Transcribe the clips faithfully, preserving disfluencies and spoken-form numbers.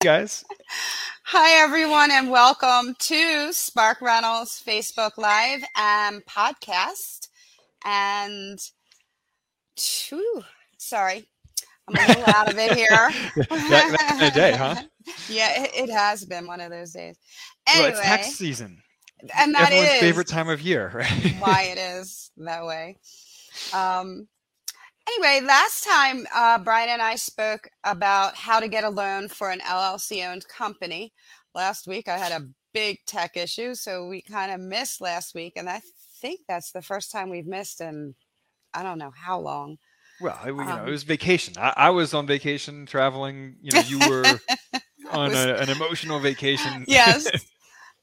Hey guys. Hi, everyone, and welcome to Spark Reynolds Facebook Live and podcast. And, whew, sorry, I'm a little out of it here. that, that's been a day, huh? Yeah, it, it has been one of those days. Anyway, well, it's tax season. And that everyone's is. favorite time of year, right? Why it is that way. Um. Anyway, last time uh, Brian and I spoke about how to get a loan for an L L C-owned company. Last week I had a big tech issue, so we kind of missed last week, and I think that's the first time we've missed in I don't know how long. Well, you um, know, it was vacation. I, I was on vacation traveling. You know, you were on was, a, an emotional vacation. Yes,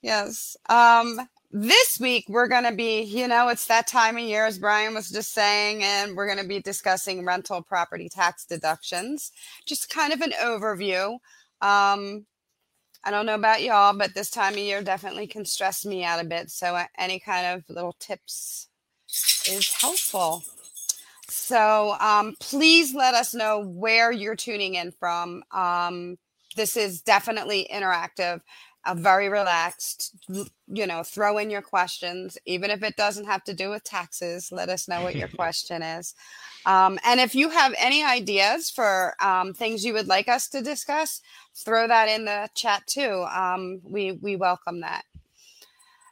yes. Um, This week, we're going to be, you know, it's that time of year, as Brian was just saying, and we're going to be discussing rental property tax deductions. Just kind of an overview. Um, I don't know about y'all, but this time of year definitely can stress me out a bit. So any kind of little tips is helpful. So um, please let us know where you're tuning in from. Um, this is definitely interactive. A very relaxed, you know, throw in your questions, even if it doesn't have to do with taxes. Let us know what your question is. Um, and if you have any ideas for um, things you would like us to discuss, throw that in the chat too. Um, we, we welcome that.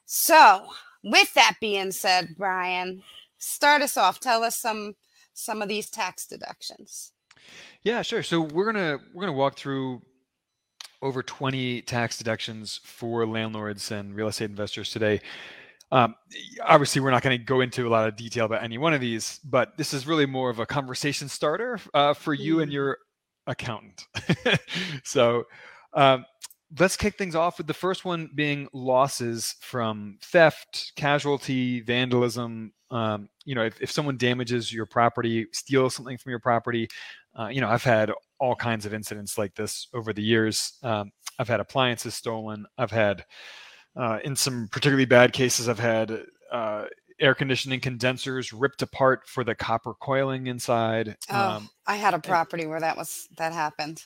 So with that being said, Brian, start us off. Tell us some, some of these tax deductions. Yeah, sure. So we're going to, we're going to walk through over twenty tax deductions for landlords and real estate investors today. Um, obviously, we're not going to go into a lot of detail about any one of these, but this is really more of a conversation starter uh, for you and your accountant. So um, let's kick things off with the first one being losses from theft, casualty, vandalism. Um, you know, if, if someone damages your property, steals something from your property, uh, you know, I've had all kinds of incidents like this over the years. Um, I've had appliances stolen. I've had, uh, in some particularly bad cases, I've had uh, air conditioning condensers ripped apart for the copper coiling inside. Oh, um, I had a property and, where that was, that happened.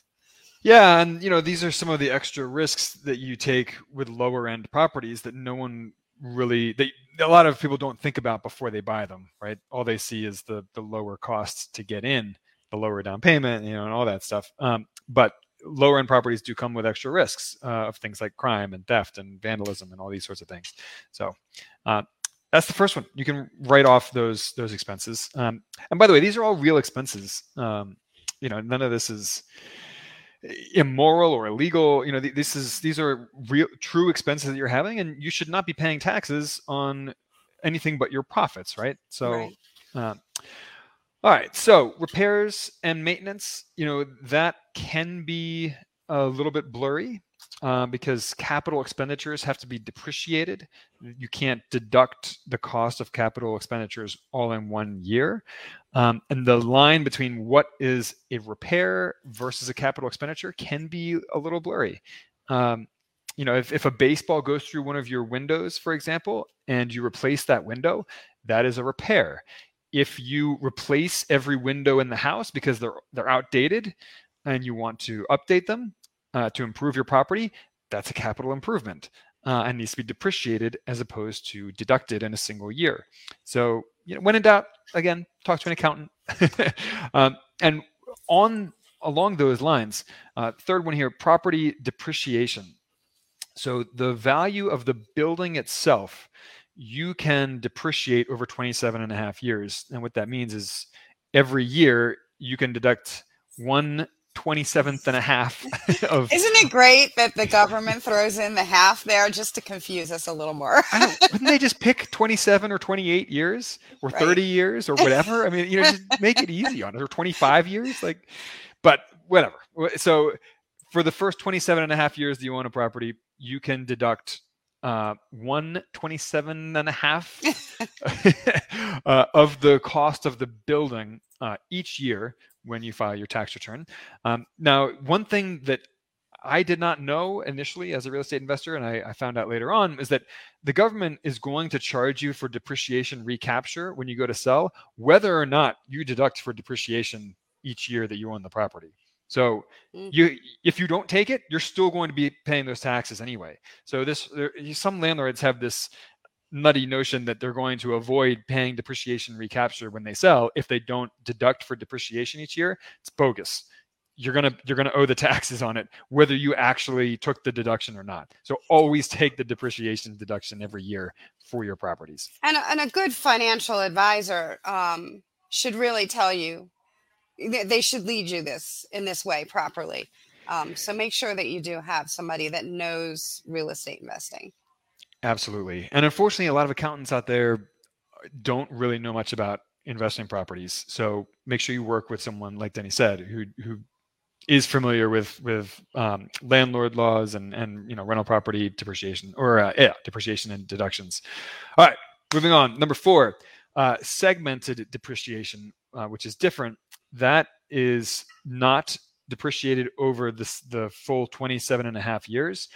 Yeah. And, you know, these are some of the extra risks that you take with lower end properties that no one really, they, a lot of people don't think about before they buy them, right? All they see is the the lower costs to get in, the lower down payment, you know, and all that stuff. Um, but lower end properties do come with extra risks uh, of things like crime and theft and vandalism and all these sorts of things. So uh, that's the first one. You can write off those those expenses. Um, and by the way, these are all real expenses. Um, you know, none of this is immoral or illegal. You know, th- this is these are real, true expenses that you're having, and you should not be paying taxes on anything but your profits, right? So. Right. Uh, All right, so repairs and maintenance, you know, that can be a little bit blurry uh, because capital expenditures have to be depreciated. You can't deduct the cost of capital expenditures all in one year. Um, and the line between what is a repair versus a capital expenditure can be a little blurry. Um, you know, if, if a baseball goes through one of your windows, for example, and you replace that window, that is a repair. If you replace every window in the house because they're they're outdated and you want to update them uh, to improve your property, that's a capital improvement uh, and needs to be depreciated as opposed to deducted in a single year. So, you know, when in doubt, again, talk to an accountant. um, and on along those lines, uh, third one here, property depreciation. So the value of the building itself you can depreciate over twenty-seven and a half years. And what that means is every year you can deduct one twenty-seventh and a half of. Isn't it great that the government throws in the half there just to confuse us a little more? I don't, wouldn't they just pick twenty-seven or twenty-eight years or right. thirty years or whatever? I mean, you know, just make it easy on us, or twenty-five years. Like, but whatever. So for the first twenty-seven and a half years that you own a property, you can deduct uh, one twenty-seven and a half uh, of the cost of the building uh, each year when you file your tax return. Um, now, one thing that I did not know initially as a real estate investor, and I, I found out later on, is that the government is going to charge you for depreciation recapture when you go to sell, whether or not you deduct for depreciation each year that you own the property. So mm-hmm. you, if you don't take it, you're still going to be paying those taxes anyway. So this, there, some landlords have this nutty notion that they're going to avoid paying depreciation recapture when they sell if they don't deduct for depreciation each year. It's bogus. You're gonna you're gonna owe the taxes on it, whether you actually took the deduction or not. So always take the depreciation deduction every year for your properties. And a, and a good financial advisor um, should really tell you, they should lead you this in this way properly. Um, so make sure that you do have somebody that knows real estate investing. Absolutely. And unfortunately, a lot of accountants out there don't really know much about investing properties. So make sure you work with someone, like Denny said, who who. is familiar with with um, landlord laws and and you know rental property depreciation or uh, yeah, depreciation and deductions. All right, moving on. Number four, uh, segmented depreciation, uh, which is different. That is not depreciated over the the full twenty-seven and a half years.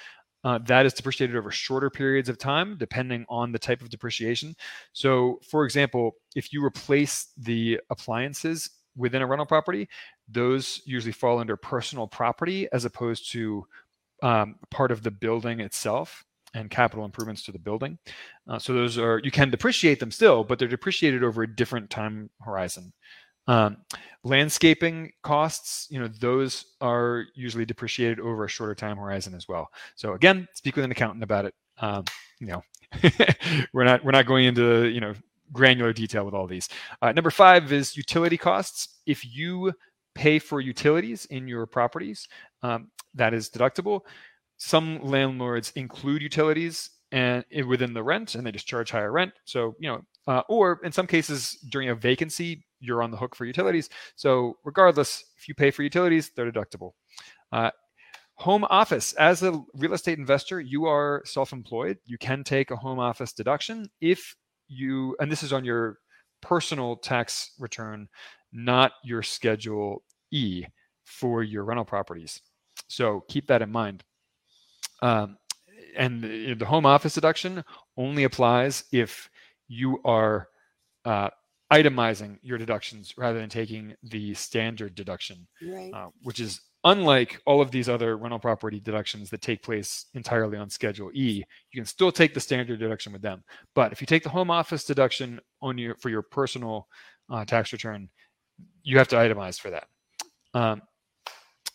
Uh, that is depreciated over shorter periods of time, depending on the type of depreciation. So, for example, if you replace the appliances within a rental property, those usually fall under personal property as opposed to um, part of the building itself and capital improvements to the building. Uh, so those are, you can depreciate them still, but they're depreciated over a different time horizon. Um, landscaping costs, you know, those are usually depreciated over a shorter time horizon as well. So again, speak with an accountant about it. Um, you know, we're not we're not going into, you know, granular detail with all these. Uh, number five is utility costs. If you pay for utilities in your properties, um, that is deductible. Some landlords include utilities and within the rent, and they just charge higher rent. So, you know, uh, or in some cases during a vacancy, you're on the hook for utilities. So regardless, if you pay for utilities, they're deductible. Uh, Home office. As a real estate investor, you are self-employed. You can take a home office deduction if you, and this is on your personal tax return, not your Schedule E for your rental properties. So keep that in mind. Um, and the, the home office deduction only applies if you are uh, itemizing your deductions rather than taking the standard deduction, right. uh, which is unlike all of these other rental property deductions that take place entirely on Schedule E. You can still take the standard deduction with them. But if you take the home office deduction on your for your personal uh, tax return, you have to itemize for that. Um,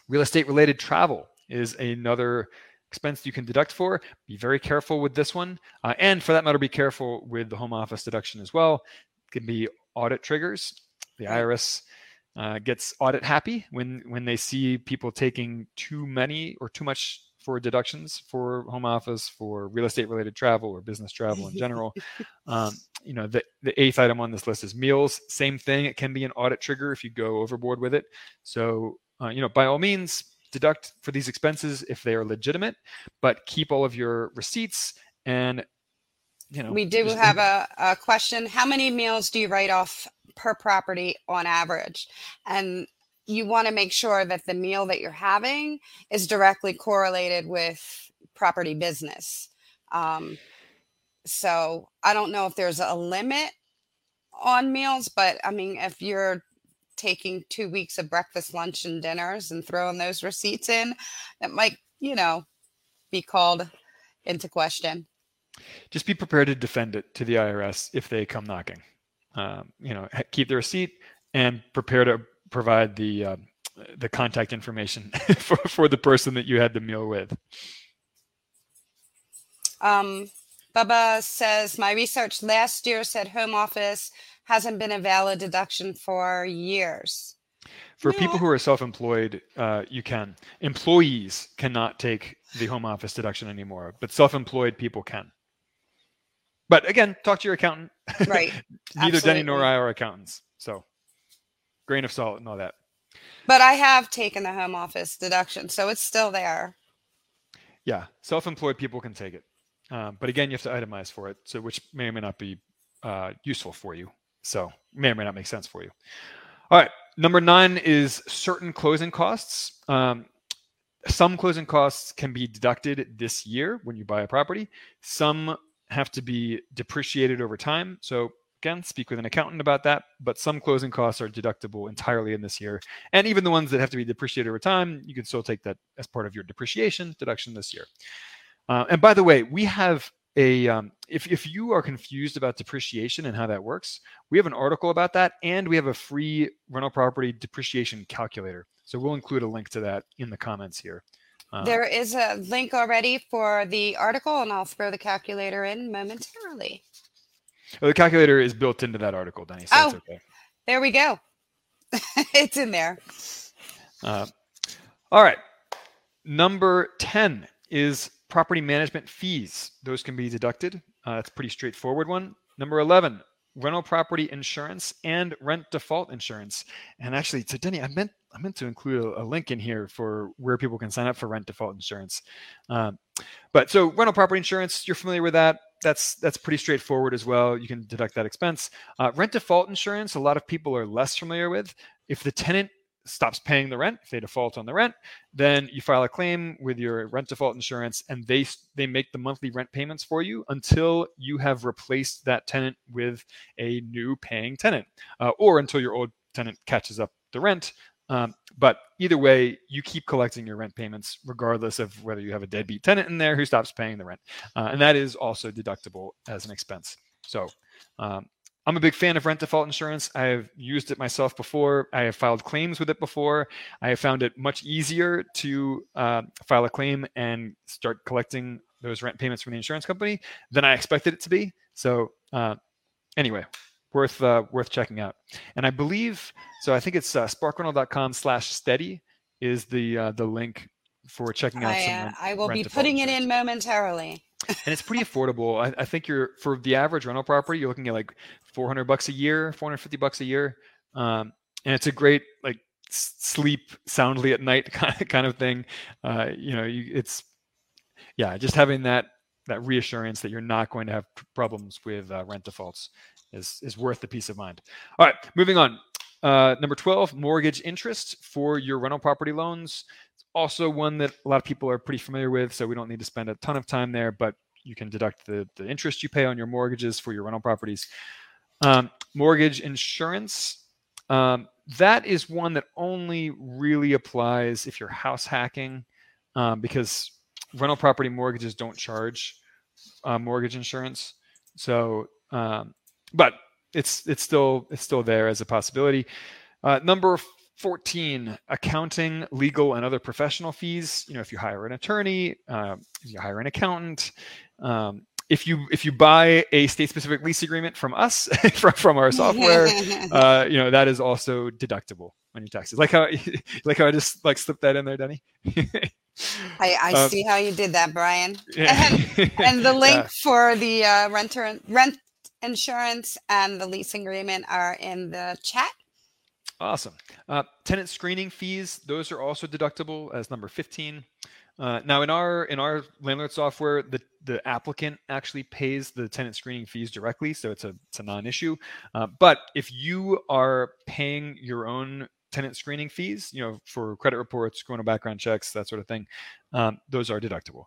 real estate-related travel is another expense you can deduct for. Be very careful with this one. Uh, and for that matter, be careful with the home office deduction as well. It can be audit triggers. The I R S Uh, gets audit happy when when they see people taking too many or too much for deductions for home office, for real estate related travel or business travel in general. um, you know, the, the eighth item on this list is meals. Same thing. It can be an audit trigger if you go overboard with it. So, uh, you know, by all means, deduct for these expenses if they are legitimate, but keep all of your receipts. And, you know, we do just, have a, a question. How many meals do you write off per property on average? And you want to make sure that the meal that you're having is directly correlated with property business. Um, so I don't know if there's a limit on meals, but I mean, if you're taking two weeks of breakfast, lunch, and dinners and throwing those receipts in, that might, you know, be called into question. Just be prepared to defend it to the I R S if they come knocking. Um, you know, keep the receipt and prepare to provide the uh, the contact information for, for the person that you had the meal with. Um, Bubba says, my research last year said home office hasn't been a valid deduction for years. For no. people who are self-employed, uh, you can. Employees cannot take the home office deduction anymore, but self-employed people can. But again, talk to your accountant. Right. Neither Absolutely. Denny nor I are accountants. So grain of salt and all that. But I have taken the home office deduction, so it's still there. Yeah, self-employed people can take it. Um, but again, you have to itemize for it, so which may or may not be uh, useful for you. So may or may not make sense for you. All right, number nine is certain closing costs. Um, some closing costs can be deducted this year when you buy a property. Some have to be depreciated over time. So again, speak with an accountant about that, but some closing costs are deductible entirely in this year. And even the ones that have to be depreciated over time, you can still take that as part of your depreciation deduction this year. Uh, and by the way, we have a, um, if, if you are confused about depreciation and how that works, we have an article about that, and we have a free rental property depreciation calculator. So we'll include a link to that in the comments here. Um, there is a link already for the article, and I'll throw the calculator in momentarily. Oh, the calculator is built into that article, Denny. So oh, it's okay. There we go. It's in there. Uh, all right. Number ten is property management fees. Those can be deducted. Uh, that's a pretty straightforward one. Number eleven, rental property insurance and rent default insurance. And actually, so Denny, I meant I meant to include a, a link in here for where people can sign up for rent default insurance. Um, but so rental property insurance, you're familiar with that. That's that's pretty straightforward as well. You can deduct that expense. Uh, rent default insurance, a lot of people are less familiar with. If the tenant stops paying the rent, if they default on the rent, then you file a claim with your rent default insurance, and they they make the monthly rent payments for you until you have replaced that tenant with a new paying tenant, uh, or until your old tenant catches up the rent. Um, but either way, you keep collecting your rent payments regardless of whether you have a deadbeat tenant in there who stops paying the rent. Uh, and that is also deductible as an expense. So um, I'm a big fan of rent default insurance. I have used it myself before. I have filed claims with it before. I have found it much easier to uh, file a claim and start collecting those rent payments from the insurance company than I expected it to be. So uh, anyway. Worth uh, worth checking out. And I believe, so I think it's uh, sparkrental.com slash steady is the uh, the link for checking out. I, some rent, I will be putting it in momentarily. And it's pretty affordable. I, I think you're, for the average rental property, you're looking at like four hundred bucks a year, four hundred fifty bucks a year. Um, and it's a great like sleep soundly at night kind of, kind of thing. Uh, you know, you, it's, yeah, just having that that reassurance that you're not going to have problems with uh, rent defaults is is worth the peace of mind. All right, moving on. Uh, number twelve, mortgage interest for your rental property loans. It's also one that a lot of people are pretty familiar with, so we don't need to spend a ton of time there, but you can deduct the, the interest you pay on your mortgages for your rental properties. Um, mortgage insurance, um, that is one that only really applies if you're house hacking, um, because rental property mortgages don't charge uh, mortgage insurance. So, um, But it's it's still it's still there as a possibility. Uh, number fourteen, accounting, legal, and other professional fees. You know, if you hire an attorney, uh, if you hire an accountant, um, if you if you buy a state-specific lease agreement from us from, from our software, uh, you know that is also deductible on your taxes. Like how like how I just like slipped that in there, Denny. I, I um, see how you did that, Brian. Yeah. and, and the link yeah. for the uh, renter rent. insurance and the lease agreement are in the chat. Awesome. Uh, tenant screening fees; those are also deductible as number fifteen. Uh, now, in our in our landlord software, the the applicant actually pays the tenant screening fees directly, so it's a it's a non-issue. Uh, but if you are paying your own tenant screening fees, you know, for credit reports, criminal background checks, that sort of thing, um, those are deductible.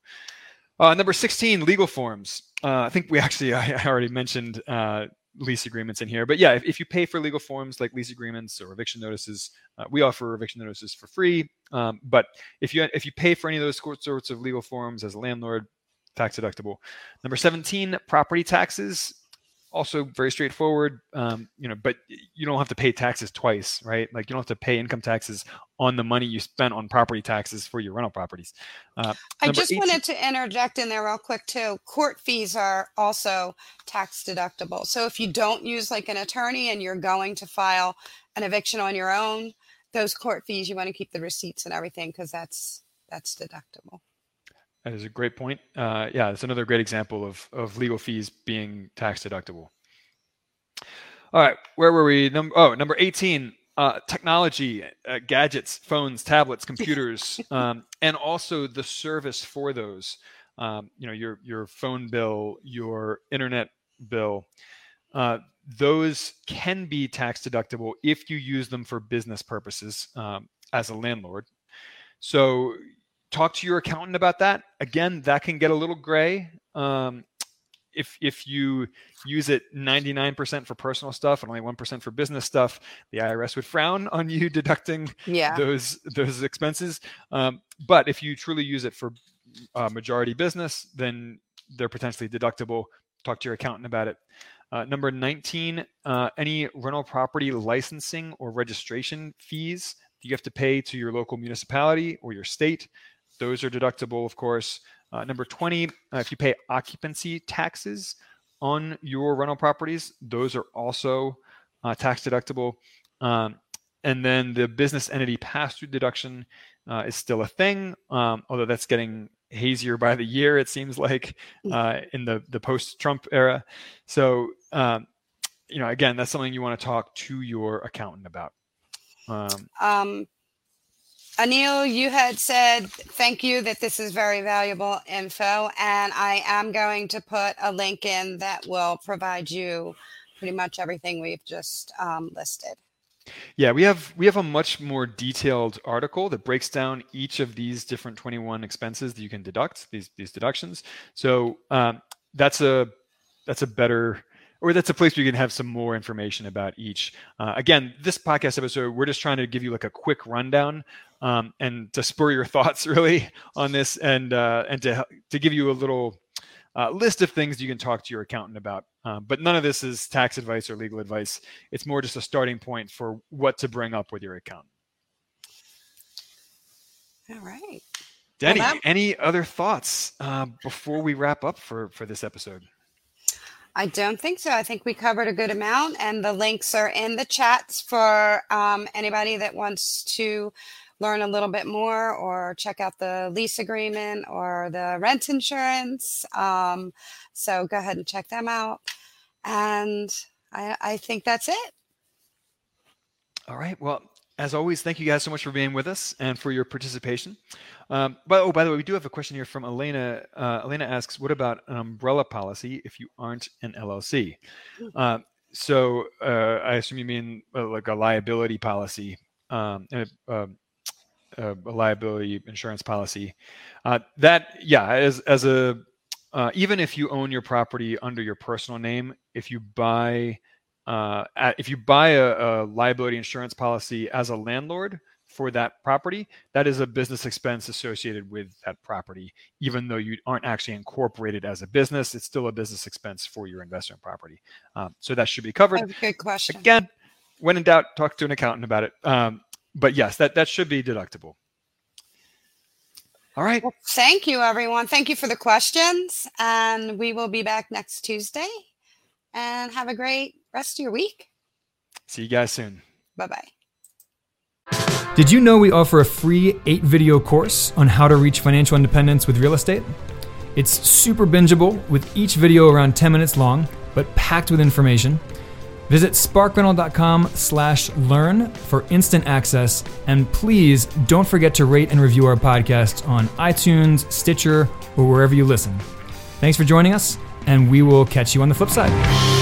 Uh, number sixteen, legal forms. Uh, I think we actually, I, I already mentioned uh, lease agreements in here. But yeah, if, if you pay for legal forms like lease agreements or eviction notices, uh, we offer eviction notices for free. Um, but if you if you pay for any of those sorts of legal forms as a landlord, tax deductible. Number seventeen, property taxes. Also very straightforward, um, you know, but you don't have to pay taxes twice, right? Like you don't have to pay income taxes on the money you spent on property taxes for your rental properties. Uh, I just eighteen- wanted to interject in there real quick too. Court fees are also tax deductible. So if you don't use like an attorney and you're going to file an eviction on your own, those court fees, you want to keep the receipts and everything because that's that's deductible. That is a great point. Uh, yeah, it's another great example of of legal fees being tax deductible. All right, where were we? Number oh, number eighteen, uh, technology, uh, gadgets, phones, tablets, computers, um, and also the service for those. Um, you know, your your phone bill, your internet bill. Uh, those can be tax deductible if you use them for business purposes um, as a landlord. So talk to your accountant about that. Again, that can get a little gray. Um, if if you use it ninety-nine percent for personal stuff and only one percent for business stuff, the I R S would frown on you deducting yeah. those those expenses. Um, but if you truly use it for uh, majority business, then they're potentially deductible. Talk to your accountant about it. Uh, number nineteen, uh, any rental property licensing or registration fees that you have to pay to your local municipality or your state. Those are deductible, of course. Uh, number twenty, uh, if you pay occupancy taxes on your rental properties, those are also uh, tax deductible. Um, and then the business entity pass-through deduction uh, is still a thing, um, although that's getting hazier by the year, it seems like, uh, in the, the post-Trump era. So, um, you know, again, that's something you want to talk to your accountant about. Um, um, Anil, you had said, thank you, that this is very valuable info. And I am going to put a link in that will provide you pretty much everything we've just um, listed. Yeah, we have we have a much more detailed article that breaks down each of these different twenty-one expenses that you can deduct, these these deductions. So um, that's a that's a better, or that's a place where you can have some more information about each. Uh, again, this podcast episode, we're just trying to give you like a quick rundown um, and to spur your thoughts really on this, and uh, and to to give you a little uh, list of things you can talk to your accountant about. Um, but none of this is tax advice or legal advice. It's more just a starting point for what to bring up with your accountant. All right. Denny, well, that... any other thoughts uh, before we wrap up for, for this episode? I don't think so. I think we covered a good amount, and the links are in the chats for um, anybody that wants to learn a little bit more or check out the lease agreement or the rent insurance. Um, so go ahead and check them out. And I, I think that's it. All right. Well, as always, thank you guys so much for being with us and for your participation. Um, but oh, by the way, we do have a question here from Elena. Uh, Elena asks, what about an umbrella policy if you aren't an L L C? Uh, so uh, I assume you mean uh, like a liability policy, um, and a, um, a liability insurance policy uh, that, yeah, as, as a, uh, even if you own your property under your personal name, if you buy, uh, at, if you buy a, a liability insurance policy as a landlord for that property, that is a business expense associated with that property. Even though you aren't actually incorporated as a business, it's still a business expense for your investment property. Um, so that should be covered. That's a good question. Again, when in doubt, talk to an accountant about it. Um, But yes, that, that should be deductible. All right. Well, thank you, everyone. Thank you for the questions. And we will be back next Tuesday. And have a great rest of your week. See you guys soon. Bye-bye. Did you know we offer a free eight-video course on how to reach financial independence with real estate? It's super bingeable, with each video around ten minutes long, but packed with information. Visit sparkrental.com slash learn for instant access. And please don't forget to rate and review our podcast on iTunes, Stitcher, or wherever you listen. Thanks for joining us, and we will catch you on the flip side.